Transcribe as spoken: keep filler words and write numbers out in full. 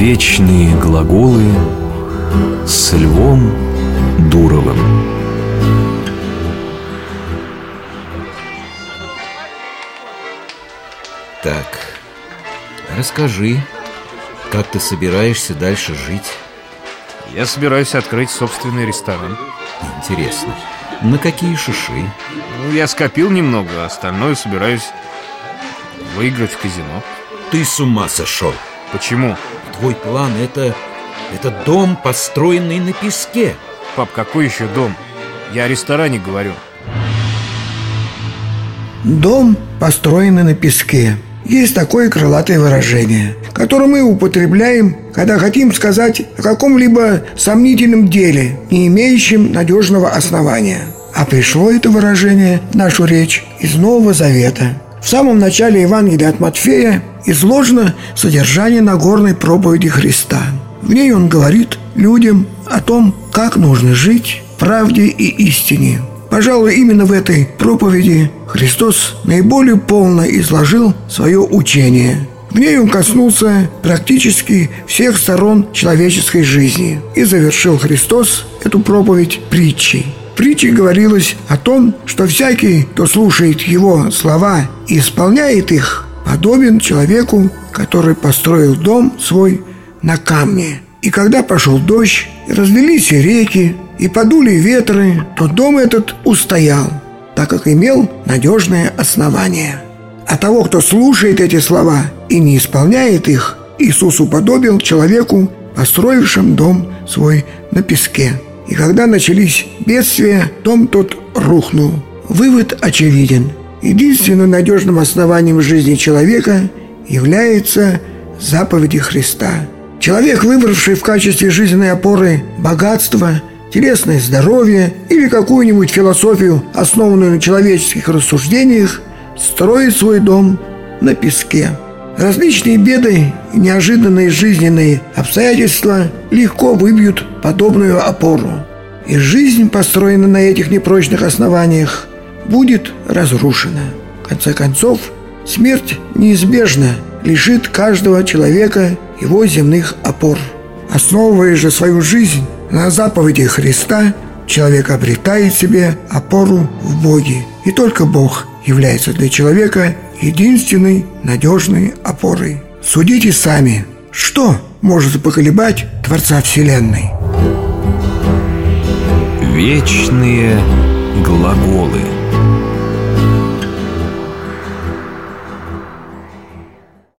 Вечные глаголы с Львом Дуровым. Так, расскажи, как ты собираешься дальше жить? Я собираюсь открыть собственный ресторан. Интересно, на какие шиши? Ну, я скопил немного, остальное собираюсь выиграть в казино. Ты с ума сошел? Почему? Твой план – это это дом, построенный на песке. Пап, какой еще дом? Я о ресторане говорю. Дом, построенный на песке. Есть такое крылатое выражение, которое мы употребляем, когда хотим сказать о каком-либо сомнительном деле, не имеющем надежного основания. А пришло это выражение в нашу речь из Нового Завета. В самом начале Евангелия от Матфея изложено содержание Нагорной проповеди Христа. В ней он говорит людям о том, как нужно жить в правде и истине. Пожалуй, именно в этой проповеди Христос наиболее полно изложил свое учение. В ней он коснулся практически всех сторон человеческой жизни. И завершил Христос эту проповедь притчей. В притче говорилось о том, что всякий, кто слушает его слова и исполняет их, подобен человеку, который построил дом свой на камне. И когда пошел дождь, и разлились реки, и подули ветры, то дом этот устоял, так как имел надежное основание. А того, кто слушает эти слова и не исполняет их, Иисус уподобил человеку, построившим дом свой на песке. И когда начались бедствия, дом тот рухнул. Вывод очевиден. Единственным надежным основанием жизни человека является заповеди Христа. Человек, выбравший в качестве жизненной опоры богатство, телесное здоровье или какую-нибудь философию, основанную на человеческих рассуждениях, строит свой дом на песке. Различные беды и неожиданные жизненные обстоятельства легко выбьют подобную опору. И жизнь, построенная на этих непрочных основаниях, будет разрушена. В конце концов, смерть неизбежно лишит каждого человека его земных опор. Основывая же свою жизнь на заповеди Христа, человек обретает себе опору в Боге. И только Бог является для человека единственной надежной опорой. Судите сами, что может поколебать Творца Вселенной? Вечные глаголы.